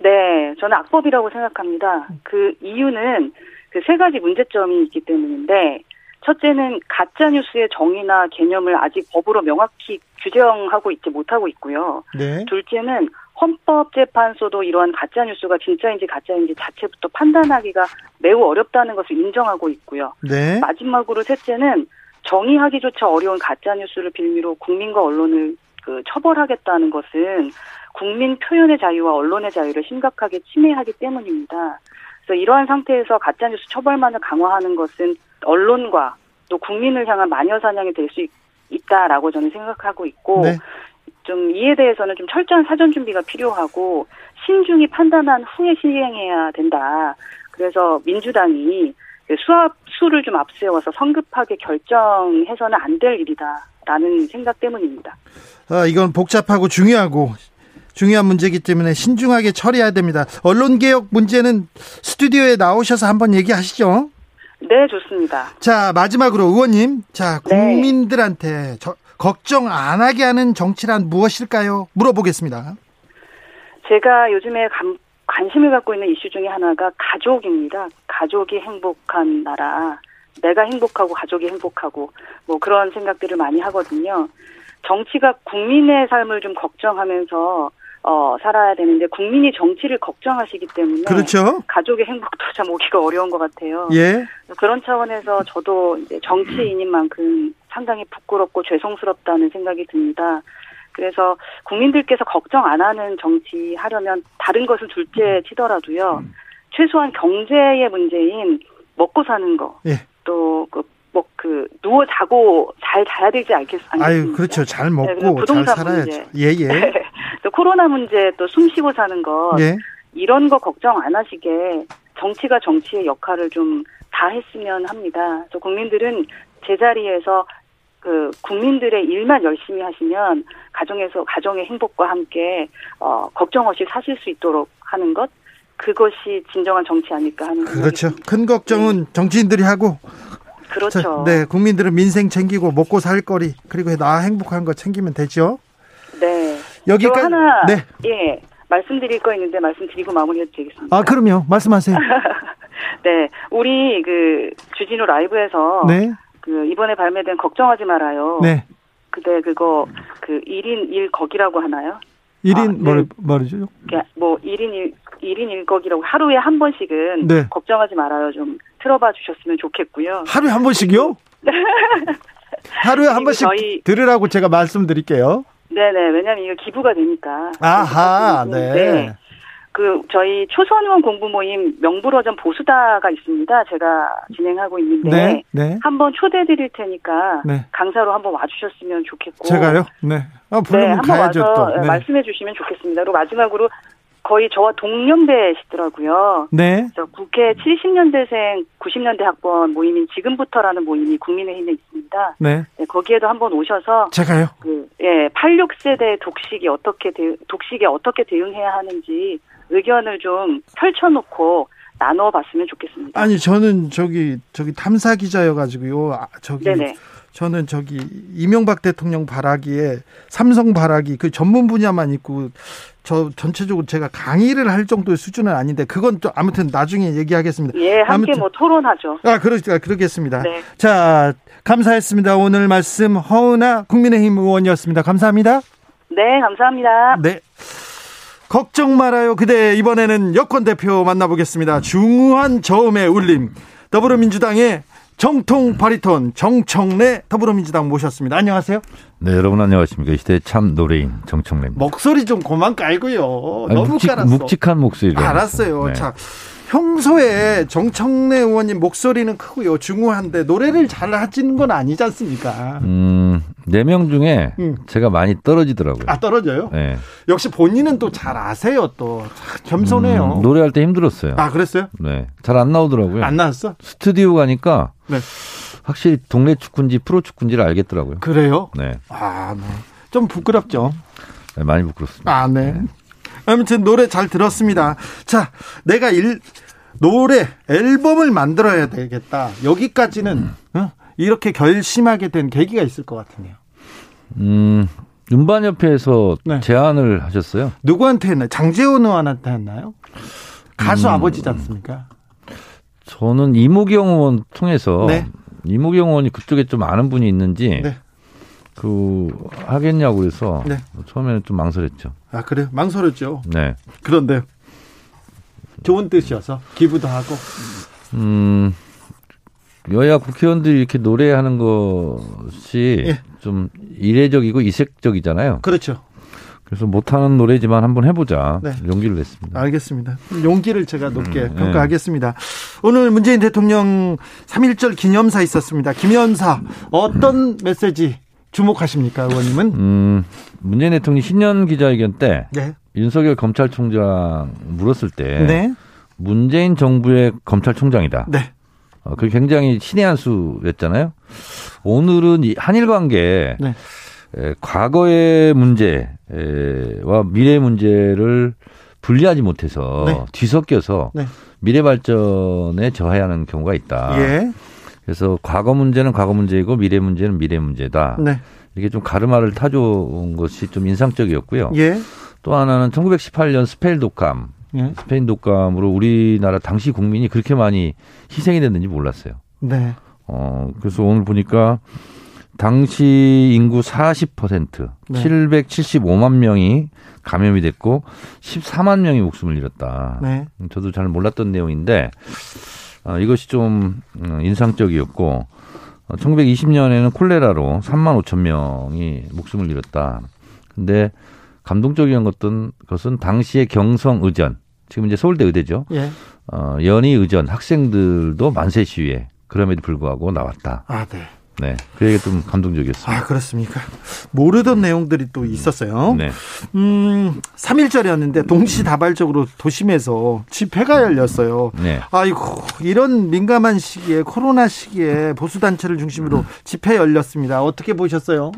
네, 저는 악법이라고 생각합니다. 그 이유는 그 세 가지 문제점이 있기 때문인데, 첫째는 가짜뉴스의 정의나 개념을 아직 법으로 명확히 규정하고 있지 못하고 있고요. 네. 둘째는 헌법재판소도 이러한 가짜뉴스가 진짜인지 가짜인지 자체부터 판단하기가 매우 어렵다는 것을 인정하고 있고요. 네. 마지막으로 셋째는 정의하기조차 어려운 가짜뉴스를 빌미로 국민과 언론을 처벌하겠다는 것은 국민 표현의 자유와 언론의 자유를 심각하게 침해하기 때문입니다. 그래서 이러한 상태에서 가짜뉴스 처벌만을 강화하는 것은 언론과 또 국민을 향한 마녀사냥이 될 수 있다라고 저는 생각하고 있고, 네. 좀 이에 대해서는 좀 철저한 사전 준비가 필요하고 신중히 판단한 후에 시행해야 된다. 그래서 민주당이 수를 좀 앞세워서 성급하게 결정해서는 안 될 일이다라는 생각 때문입니다. 이건 복잡하고 중요한 문제이기 때문에 신중하게 처리해야 됩니다. 언론개혁 문제는 스튜디오에 나오셔서 한번 얘기하시죠. 네, 좋습니다. 자, 마지막으로 의원님, 자, 국민들한테 네. 걱정 안 하게 하는 정치란 무엇일까요? 물어보겠습니다. 제가 요즘에 관심을 갖고 있는 이슈 중에 하나가 가족입니다. 가족이 행복한 나라, 내가 행복하고 가족이 행복하고 뭐 그런 생각들을 많이 하거든요. 정치가 국민의 삶을 좀 걱정하면서 살아야 되는데 국민이 정치를 걱정하시기 때문에 그렇죠? 가족의 행복도 참 오기가 어려운 것 같아요. 예. 그런 차원에서 저도 이제 정치인인 만큼 상당히 부끄럽고 죄송스럽다는 생각이 듭니다. 그래서 국민들께서 걱정 안 하는 정치 하려면 다른 것은 둘째 치더라도요. 최소한 경제의 문제인 먹고 사는 거. 예. 또 누워 자고 잘 자야 되지 않겠습니까? 아유, 그렇죠. 잘 먹고 잘 살아야죠. 예예. 예. 또 코로나 문제, 또 숨 쉬고 사는 것, 예. 이런 거 걱정 안 하시게 정치가 정치의 역할을 좀 다 했으면 합니다. 또 국민들은 제자리에서 국민들의 일만 열심히 하시면 가정의 행복과 함께 걱정 없이 사실 수 있도록 하는 것, 그것이 진정한 정치 아닐까 하는 생각이 그렇죠. 생각입니다. 큰 걱정은 정치인들이 하고. 그렇죠. 네, 국민들은 민생 챙기고 먹고 살 거리 그리고 나 행복한 거 챙기면 되죠. 네. 여기까지. 하나 네. 예 말씀드릴 거 있는데 말씀드리고 마무리해도 되겠습니까? 아 그럼요 말씀하세요. 네, 우리 주진우 라이브에서 네. 이번에 발매된 걱정하지 말아요. 네. 근데 그거 1인 1거기라고 하나요? 1인 말이죠? 뭐 1인 1거기라고 하루에 한 번씩은 네. 걱정하지 말아요 좀 틀어봐 주셨으면 좋겠고요. 하루에 한 번씩이요? 하루에 한 번씩 들으라고 제가 말씀드릴게요. 네네. 왜냐하면 이거 기부가 되니까. 아하. 네. 저희 초선의원 공부 모임 명불허전 보수다가 있습니다. 제가 진행하고 있는데 네, 네. 한번 초대드릴 테니까 네. 강사로 한번 와주셨으면 좋겠고. 제가요? 네. 아, 부르면 네, 가야죠 또. 네. 말씀해 주시면 좋겠습니다. 그리고 마지막으로 거의 저와 동년배시더라고요. 네. 저 국회 70년대생 90년대 학번 모임인 지금부터라는 모임이 국민의힘에 있습니다. 네. 네 거기에도 한번 오셔서 제가요. 86세대 독식에 어떻게 대응해야 하는지 의견을 좀 펼쳐놓고 나눠봤으면 좋겠습니다. 아니 저는 저기 탐사 기자여가지고요. 네네. 저는 이명박 대통령 발악기에 삼성 발악기 그 전문 분야만 있고 저 전체적으로 제가 강의를 할 정도의 수준은 아닌데 그건 또 아무튼 나중에 얘기하겠습니다. 예, 함께 아무튼. 뭐 토론하죠. 그러겠습니다. 네. 자, 감사했습니다. 오늘 말씀 허은아 국민의힘 의원이었습니다. 감사합니다. 네, 감사합니다. 네. 걱정 말아요. 그대 이번에는 여권 대표 만나보겠습니다. 중후한 저음의 울림. 더불어민주당의 정통 바리톤 정청래 더불어민주당 모셨습니다. 안녕하세요. 네, 여러분 안녕하십니까. 이 시대의 참 노래인 정청래입니다. 목소리 좀 그만 깔고요. 아니, 너무 깔았어. 묵직한 목소리로. 알았어요. 네. 자, 평소에 정청래 의원님 목소리는 크고요, 중후한데 노래를 잘 하시는 건 아니지 않습니까? 4명 중에 제가 많이 떨어지더라고요. 아, 떨어져요? 네. 역시 본인은 또 잘 아세요. 또 겸손해요. 노래할 때 힘들었어요. 아, 그랬어요? 네. 잘 안 나오더라고요. 안 나왔어? 스튜디오 가니까 네. 확실히 동네 축구인지 프로 축구인지를 알겠더라고요. 그래요? 네. 아, 네. 좀 부끄럽죠? 네, 많이 부끄럽습니다. 아, 네. 네. 아무튼 노래 잘 들었습니다. 자, 내가 노래 앨범을 만들어야 되겠다. 여기까지는 이렇게 결심하게 된 계기가 있을 것 같네요. 음반협회에서 네. 제안을 하셨어요? 누구한테 했나요? 장제원 의원한테 했나요? 가수 아버지지 않습니까? 저는 이모경 의원 통해서 네. 이모경 의원이 그쪽에 좀 아는 분이 있는지 네. 하겠냐고 그래서 네. 처음에는 좀 망설였죠. 아, 그래요? 망설였죠. 네. 그런데 좋은 뜻이어서 기부도 하고. 여야 국회의원들이 이렇게 노래하는 것이 예. 좀 이례적이고 이색적이잖아요. 그렇죠. 그래서 못하는 노래지만 한번 해보자. 네. 용기를 냈습니다. 알겠습니다. 용기를 제가 높게 평가하겠습니다. 네. 오늘 문재인 대통령 3.1절 기념사 있었습니다. 기념사 어떤 메시지 주목하십니까, 의원님은? 문재인 대통령 신년 기자회견 때 네. 윤석열 검찰총장 물었을 때 네. 문재인 정부의 검찰총장이다. 네. 그 굉장히 신의 한 수였잖아요. 오늘은 한일 관계 네. 과거의 문제와 미래의 문제를 분리하지 못해서 네. 뒤섞여서 네. 미래 발전에 저해하는 경우가 있다. 예. 그래서 과거 문제는 과거 문제이고 미래 문제는 미래 문제다. 네. 이렇게 좀 가르마를 타줘온 것이 좀 인상적이었고요. 예. 또 하나는 1918년 스페인 독감으로 우리나라 당시 국민이 그렇게 많이 희생이 됐는지 몰랐어요. 네. 그래서 오늘 보니까 당시 인구 40%, 네. 775만 명이 감염이 됐고 14만 명이 목숨을 잃었다. 네. 저도 잘 몰랐던 내용인데 이것이 좀 인상적이었고 1920년에는 콜레라로 3만 5천 명이 목숨을 잃었다. 그런데 감동적인 것은 당시의 경성 의전, 지금 이제 서울대 의대죠. 예. 연희 의전 학생들도 만세 시위에 그럼에도 불구하고 나왔다. 아, 네. 네, 그 얘기 좀 감동적이었습니다. 아, 그렇습니까? 모르던 내용들이 또 있었어요. 네. 3.1절이었는데 동시다발적으로 도심에서 집회가 열렸어요. 네. 아이고, 이런 민감한 시기에, 코로나 시기에 보수단체를 중심으로 집회 열렸습니다. 어떻게 보셨어요?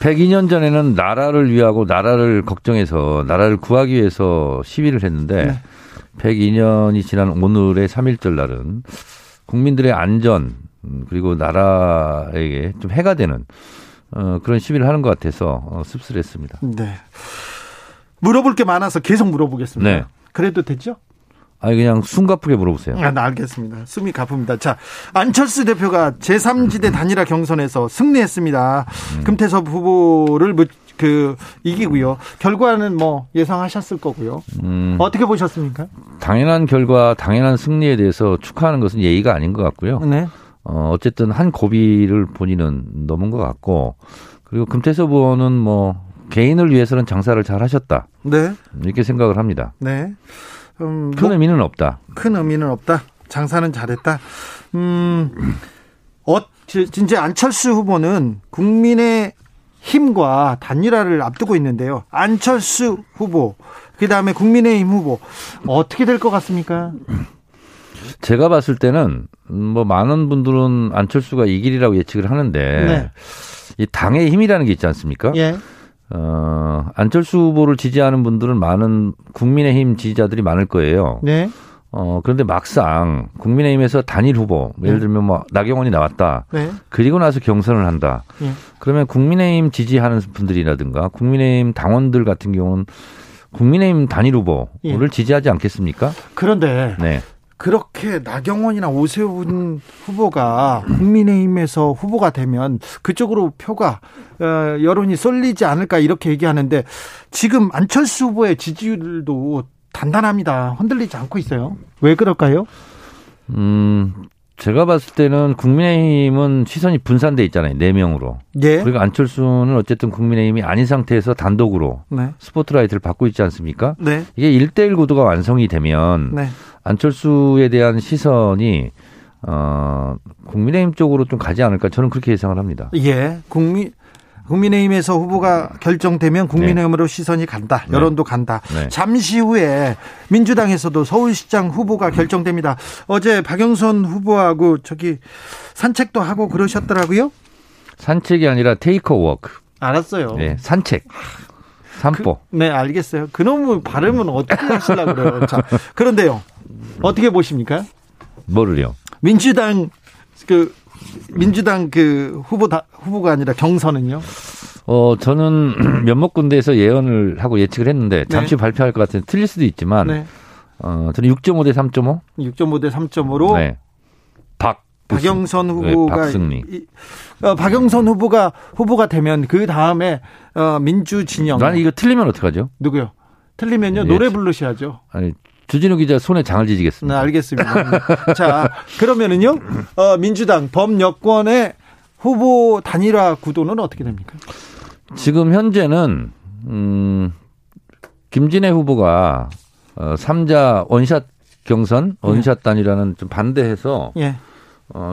102년 전에는 나라를 위하고 나라를 걱정해서 나라를 구하기 위해서 시위를 했는데 네. 102년이 지난 오늘의 3.1절 날은 국민들의 안전 그리고 나라에게 좀 해가 되는 그런 시위를 하는 것 같아서 씁쓸했습니다. 네. 물어볼 게 많아서 계속 물어보겠습니다. 네. 그래도 됐죠? 아니, 그냥 숨 가쁘게 물어보세요. 아, 나 알겠습니다. 숨이 가쁩니다. 자, 안철수 대표가 제3지대 단일화 경선에서 승리했습니다. 금태섭 후보를 이기고요. 결과는 뭐 예상하셨을 거고요. 어떻게 보셨습니까? 당연한 결과, 당연한 승리에 대해서 축하하는 것은 예의가 아닌 것 같고요. 네. 어쨌든 한 고비를 본인은 넘은 것 같고, 그리고 금태섭 의원은 개인을 위해서는 장사를 잘 하셨다. 네. 이렇게 생각을 합니다. 네. 큰 의미는 없다. 큰 의미는 없다. 장사는 잘했다. 진짜 안철수 후보는 국민의힘과 단일화를 앞두고 있는데요. 안철수 후보, 그 다음에 국민의힘 후보, 어떻게 될 것 같습니까? 제가 봤을 때는 많은 분들은 안철수가 이길이라고 예측을 하는데 네. 이 당의 힘이라는 게 있지 않습니까? 예. 안철수 후보를 지지하는 분들은 많은 국민의힘 지지자들이 많을 거예요. 네. 그런데 막상 국민의힘에서 단일 후보, 예를 들면 나경원이 나왔다. 네. 그리고 나서 경선을 한다. 네. 그러면 국민의힘 지지하는 분들이라든가 국민의힘 당원들 같은 경우는 국민의힘 단일 후보를 예. 지지하지 않겠습니까? 그런데 네. 그렇게 나경원이나 오세훈 후보가 국민의힘에서 후보가 되면 그쪽으로 표가 여론이 쏠리지 않을까 이렇게 얘기하는데 지금 안철수 후보의 지지율도 단단합니다. 흔들리지 않고 있어요. 왜 그럴까요? 제가 봤을 때는 국민의힘은 시선이 분산돼 있잖아요. 4명으로. 예. 그리고 안철수는 어쨌든 국민의힘이 아닌 상태에서 단독으로 네. 스포트라이트를 받고 있지 않습니까? 네. 이게 1대1 구도가 완성이 되면 네. 안철수에 대한 시선이 국민의힘 쪽으로 좀 가지 않을까, 저는 그렇게 예상을 합니다. 예, 국민의힘에서 후보가 결정되면 국민의힘으로 네. 시선이 간다. 여론도 네. 간다. 네. 잠시 후에 민주당에서도 서울시장 후보가 결정됩니다. 어제 박영선 후보하고 저기 산책도 하고 그러셨더라고요. 산책이 아니라 테이커 워크. 알았어요. 네, 산책. 산보. 네, 알겠어요. 그놈의 발음은 어떻게 하시려고 그래요. 자, 그런데요. 어떻게 보십니까? 뭐를요? 민주당 후보가 아니라 경선은요? 저는 몇몇 군데에서 예언을 하고 예측을 했는데 잠시 네. 발표할 것 같은데 틀릴 수도 있지만 네. 저는 6.5대 3.5? 6.5 대 3.5로 네. 박영선 후보가 네, 박승리. 박영선 후보가 되면 그 다음에 민주 진영. 나는 이거 틀리면 어떡하죠? 누구요? 틀리면요. 네. 노래 부르셔야죠. 아니, 주진우 기자 손에 장을 지지겠습니다. 네, 알겠습니다. 자, 그러면은요, 민주당 범여권의 후보 단일화 구도는 어떻게 됩니까? 지금 현재는, 김진애 후보가 3자 원샷 경선, 원샷 단일화는 좀 반대해서, 예.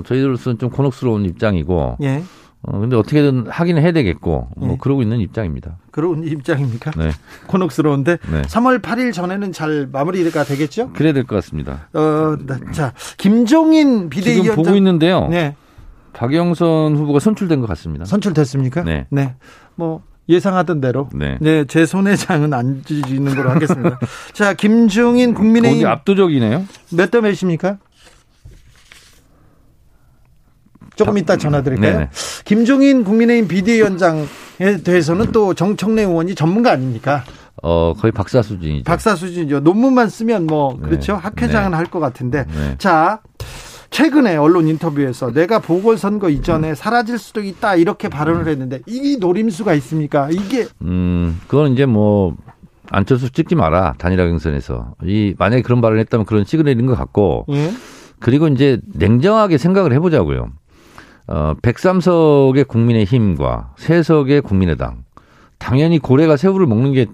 저희들로서는 좀 곤혹스러운 입장이고, 예. 근데 어떻게든 하긴 해야 되겠고, 뭐, 예. 그러고 있는 입장입니다. 그런 입장입니까? 네. 곤혹스러운데, 네. 3월 8일 전에는 잘 마무리가 되겠죠? 그래야 될 것 같습니다. 자, 김종인 비대위원장. 지금 보고 있는데요. 네. 박영선 후보가 선출된 것 같습니다. 선출됐습니까? 네. 네. 뭐, 예상하던 대로. 네. 네. 제 손에 장은 안 지지는 걸로 하겠습니다. 자, 김종인 국민의힘. 압도적이네요. 몇 대 몇입니까? 조금 이따 전화드릴까요? 네네. 김종인 국민의힘 비대위원장에 대해서는 또 정청래 의원이 전문가 아닙니까? 거의 박사 수준이죠. 박사 수준이죠. 논문만 쓰면 뭐 그렇죠. 네. 학회장은 네. 할 것 같은데. 네. 자, 최근에 언론 인터뷰에서 내가 보궐선거 이전에 사라질 수도 있다 이렇게 발언을 했는데 이 노림수가 있습니까? 이게 그건 이제 뭐 안철수 찍지 마라 단일화 경선에서 이 만약에 그런 발언을 했다면 그런 시그널인 것 같고. 예? 그리고 이제 냉정하게 생각을 해보자고요. 103석의 국민의힘과 3석의 국민의당. 당연히 고래가 새우를 먹는 게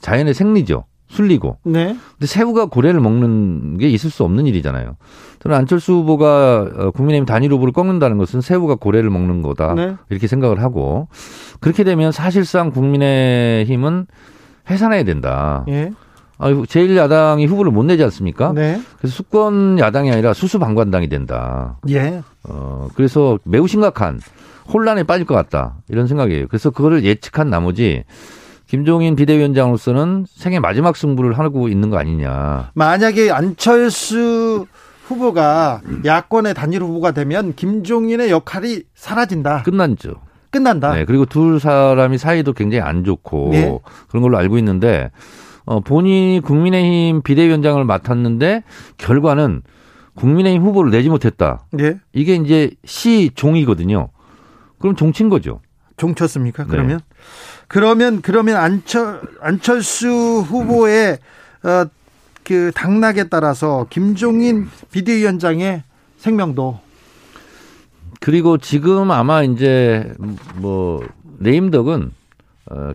자연의 생리죠. 순리고. 네. 근데 새우가 고래를 먹는 게 있을 수 없는 일이잖아요. 저는 안철수 후보가 국민의힘 단일 후보를 꺾는다는 것은 새우가 고래를 먹는 거다. 네. 이렇게 생각을 하고. 그렇게 되면 사실상 국민의힘은 해산해야 된다. 예. 제1야당이 후보를 못 내지 않습니까? 네. 그래서 수권 야당이 아니라 수수방관당이 된다. 예. 그래서 매우 심각한 혼란에 빠질 것 같다. 이런 생각이에요. 그래서 그거를 예측한 나머지 김종인 비대위원장으로서는 생애 마지막 승부를 하고 있는 거 아니냐. 만약에 안철수 후보가 야권의 단일 후보가 되면 김종인의 역할이 사라진다. 끝난다. 네. 그리고 둘 사람이 사이도 굉장히 안 좋고 네. 그런 걸로 알고 있는데 본인이 국민의힘 비대위원장을 맡았는데 결과는 국민의힘 후보를 내지 못했다. 예. 이게 이제 시종이거든요. 그럼 종친 거죠. 종쳤습니까? 그러면 네. 그러면 안철수 후보의 그 당락에 따라서 김종인 비대위원장의 생명도 그리고 지금 아마 이제 뭐 네임덕은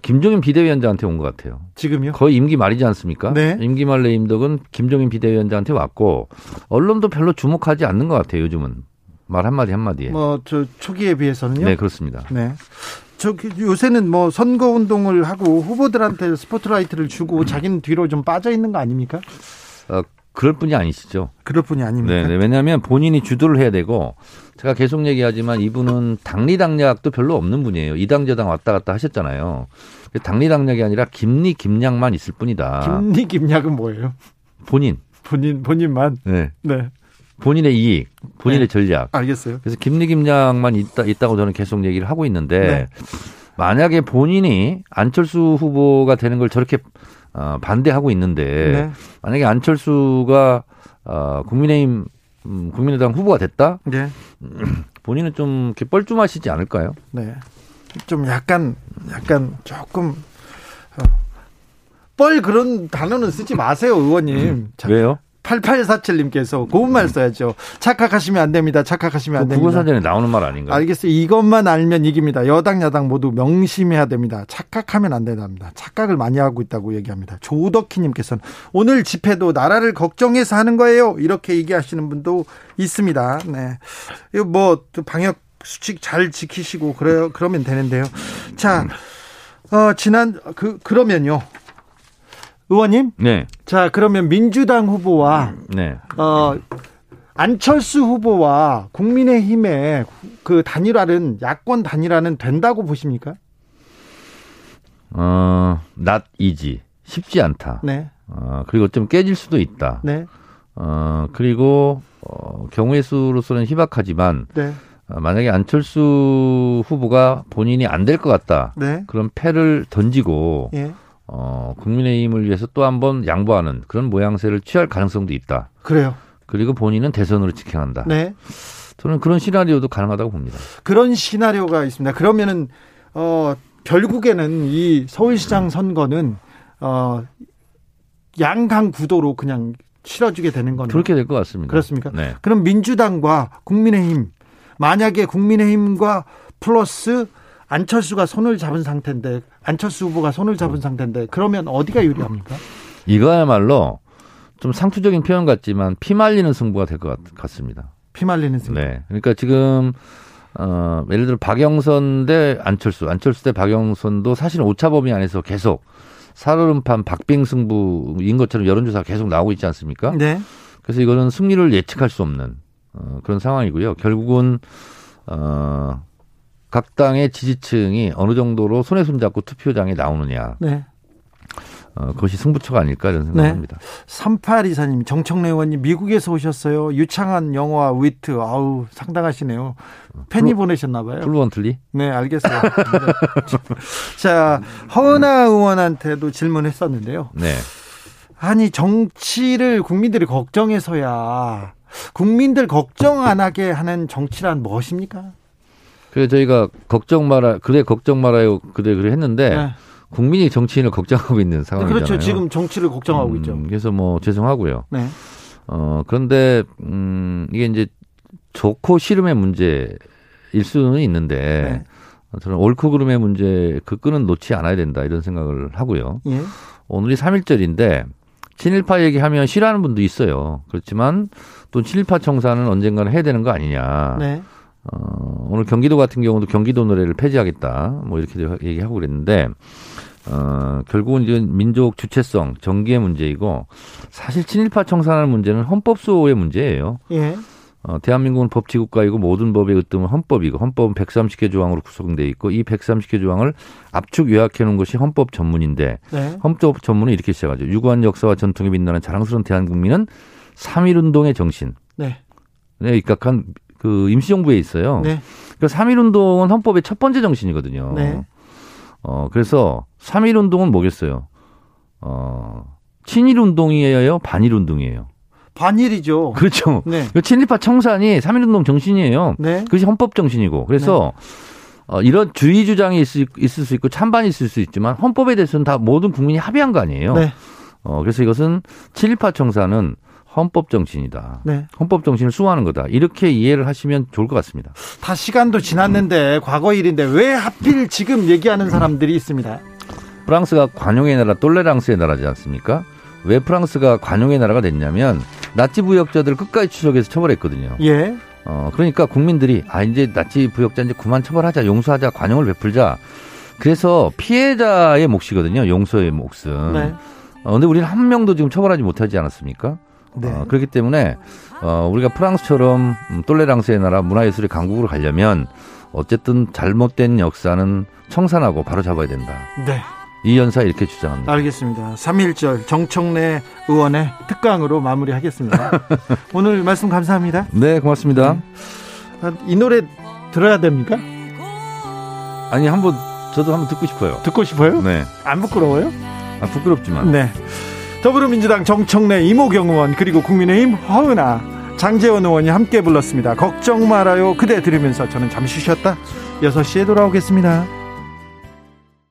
김종인 비대위원장한테 온 것 같아요. 지금요? 거의 임기 말이지 않습니까? 네. 임기 말 레임덕은 김종인 비대위원장한테 왔고 언론도 별로 주목하지 않는 것 같아요. 요즘은 말 한마디에. 뭐 저 초기에 비해서는요? 네, 그렇습니다. 네. 요새는 뭐 선거 운동을 하고 후보들한테 스포트라이트를 주고 자기는 뒤로 좀 빠져 있는 거 아닙니까? 그럴 분이 아니시죠. 그럴 분이 아닙니까? 네, 왜냐하면 본인이 주도를 해야 되고 제가 계속 얘기하지만 이분은 당리당략도 별로 없는 분이에요. 이당저당 왔다 갔다 하셨잖아요. 당리당략이 아니라 김리김략만 있을 뿐이다. 김리김략은 뭐예요? 본인만? 네. 네. 본인의 이익, 본인의 네. 전략. 알겠어요. 그래서 김리김략만 있다고 저는 계속 얘기를 하고 있는데 네. 만약에 본인이 안철수 후보가 되는 걸 저렇게 반대하고 있는데 네. 만약에 안철수가 국민의힘 국민의당 후보가 됐다? 네. 본인은 좀 이렇게 뻘쭘하시지 않을까요? 네. 좀 약간 조금 뻘 그런 단어는 쓰지 마세요, 의원님. 왜요? 8847님께서 고운 말 써야죠. 착각하시면 안 됩니다. 착각하시면 안 됩니다. 국어사전에 나오는 말 아닌가요? 알겠어요. 이것만 알면 이깁니다. 여당 야당 모두 명심해야 됩니다. 착각하면 안 된답니다. 착각을 많이 하고 있다고 얘기합니다. 조덕희님께서는 오늘 집회도 나라를 걱정해서 하는 거예요. 이렇게 얘기하시는 분도 있습니다. 네, 이거 뭐 방역 수칙 잘 지키시고 그래요. 그러면 되는데요. 자, 그러면요. 의원님, 네. 자 그러면 민주당 후보와 네. 안철수 후보와 국민의힘의 그 단일화는 야권 단일화는 된다고 보십니까? not easy 쉽지 않다. 네. 그리고 좀 깨질 수도 있다. 네. 그리고 경우의 수로서는 희박하지만. 네. 만약에 안철수 후보가 본인이 안 될 것 같다. 네. 그럼 패를 던지고 예. 국민의힘을 위해서 또 한 번 양보하는 그런 모양새를 취할 가능성도 있다. 그래요. 그리고 본인은 대선으로 직행한다. 네. 저는 그런 시나리오도 가능하다고 봅니다. 그런 시나리오가 있습니다. 그러면은 결국에는 이 서울시장 선거는 양강 구도로 그냥 치러지게 되는 거네요. 그렇게 될 것 같습니다. 그렇습니까? 네. 그럼 민주당과 국민의힘 만약에 국민의힘과 플러스 안철수가 손을 잡은 상태인데 안철수 후보가 손을 잡은 상태인데 그러면 어디가 유리합니까? 이거야말로 좀 상투적인 표현 같지만 피말리는 승부가 될 것 같습니다. 피말리는 승부. 네. 그러니까 지금 예를 들어 박영선 대 안철수, 안철수 대 박영선도 사실 오차 범위 안에서 계속 살얼음판 박빙 승부인 것처럼 여론조사가 계속 나오고 있지 않습니까? 네. 그래서 이거는 승리를 예측할 수 없는 그런 상황이고요. 결국은 각 당의 지지층이 어느 정도로 손에 손잡고 투표장에 나오느냐. 네. 그것이 승부처가 아닐까 이런 생각합니다. 네. 3824님, 정청래 의원님 미국에서 오셨어요. 유창한 영어와 위트, 아우 상당하시네요. 팬이 보내셨나 봐요. 플루언틀리? 네, 알겠어요. 자, 허은아 의원한테도 질문했었는데요. 네. 아니 정치를 국민들이 걱정해서야. 국민들 걱정 안 하게 하는 정치란 무엇입니까? 그래 저희가 걱정 말아요 그래 했는데 네. 국민이 정치인을 걱정하고 있는 상황이잖아요. 그렇죠. 지금 정치를 걱정하고 있죠. 그래서 뭐 죄송하고요. 네. 그런데 이게 이제 좋고 싫음의 문제일 수는 있는데 네. 저는 옳고 그름의 문제 그 끈은 놓지 않아야 된다 이런 생각을 하고요. 예. 오늘이 3.1절인데 친일파 얘기하면 싫어하는 분도 있어요. 그렇지만 또 친일파 청산은 언젠가는 해야 되는 거 아니냐. 네. 오늘 경기도 같은 경우도 경기도 노래를 폐지하겠다. 뭐 이렇게 얘기하고 그랬는데 결국은 이제 민족 주체성, 정기의 문제이고 사실 친일파 청산하는 문제는 헌법소의 문제예요. 예. 대한민국은 법치국가이고 모든 법의 으뜸은 헌법이고 헌법은 130개 조항으로 구성되어 있고 이 130개 조항을 압축 요약해 놓은 것이 헌법 전문인데 네. 헌법 전문은 이렇게 시작하죠. 유구한 역사와 전통이 빛나는 자랑스러운 대한국민은 3.1운동의 정신에 네. 입각한 그 임시정부에 있어요. 네. 그러니까 3.1운동은 헌법의 첫 번째 정신이거든요. 네. 그래서 3.1운동은 뭐겠어요? 친일운동이에요? 반일운동이에요? 반일이죠. 그렇죠. 네. 친일파 청산이 3.1운동 정신이에요. 네. 그것이 헌법 정신이고. 그래서 네. 이런 주의 주장이 있을 수 있고 찬반이 있을 수 있지만 헌법에 대해서는 다 모든 국민이 합의한 거 아니에요. 네. 그래서 이것은 친일파 청산은 헌법 정신이다. 네. 헌법 정신을 수호하는 거다. 이렇게 이해를 하시면 좋을 것 같습니다. 다 시간도 지났는데 과거 일인데 왜 하필 지금 얘기하는 사람들이 있습니다. 프랑스가 관용의 나라, 똘레랑스의 나라지 않습니까? 왜 프랑스가 관용의 나라가 됐냐면 나치 부역자들을 끝까지 추적해서 처벌했거든요. 예. 그러니까 국민들이 이제 나치 부역자 이제 그만 처벌하자, 용서하자, 관용을 베풀자. 그래서 피해자의 몫이거든요. 용서의 몫은. 네. 근데 우리는 한 명도 지금 처벌하지 못하지 않았습니까? 네. 그렇기 때문에 우리가 프랑스처럼 똘레랑스의 나라 문화예술의 강국으로 가려면 어쨌든 잘못된 역사는 청산하고 바로 잡아야 된다. 네. 이 연사 이렇게 주장합니다. 알겠습니다. 3.1절 정청래 의원의 특강으로 마무리하겠습니다. 오늘 말씀 감사합니다. 네, 고맙습니다. 네. 이 노래 들어야 됩니까? 아니, 저도 한번 듣고 싶어요. 듣고 싶어요? 네. 안 부끄러워요? 부끄럽지만. 네. 더불어민주당 정청래, 이모경 의원, 그리고 국민의힘 허은아, 장제원 의원이 함께 불렀습니다. 걱정 말아요. 그대 들으면서 저는 잠시 쉬었다 6시에 돌아오겠습니다.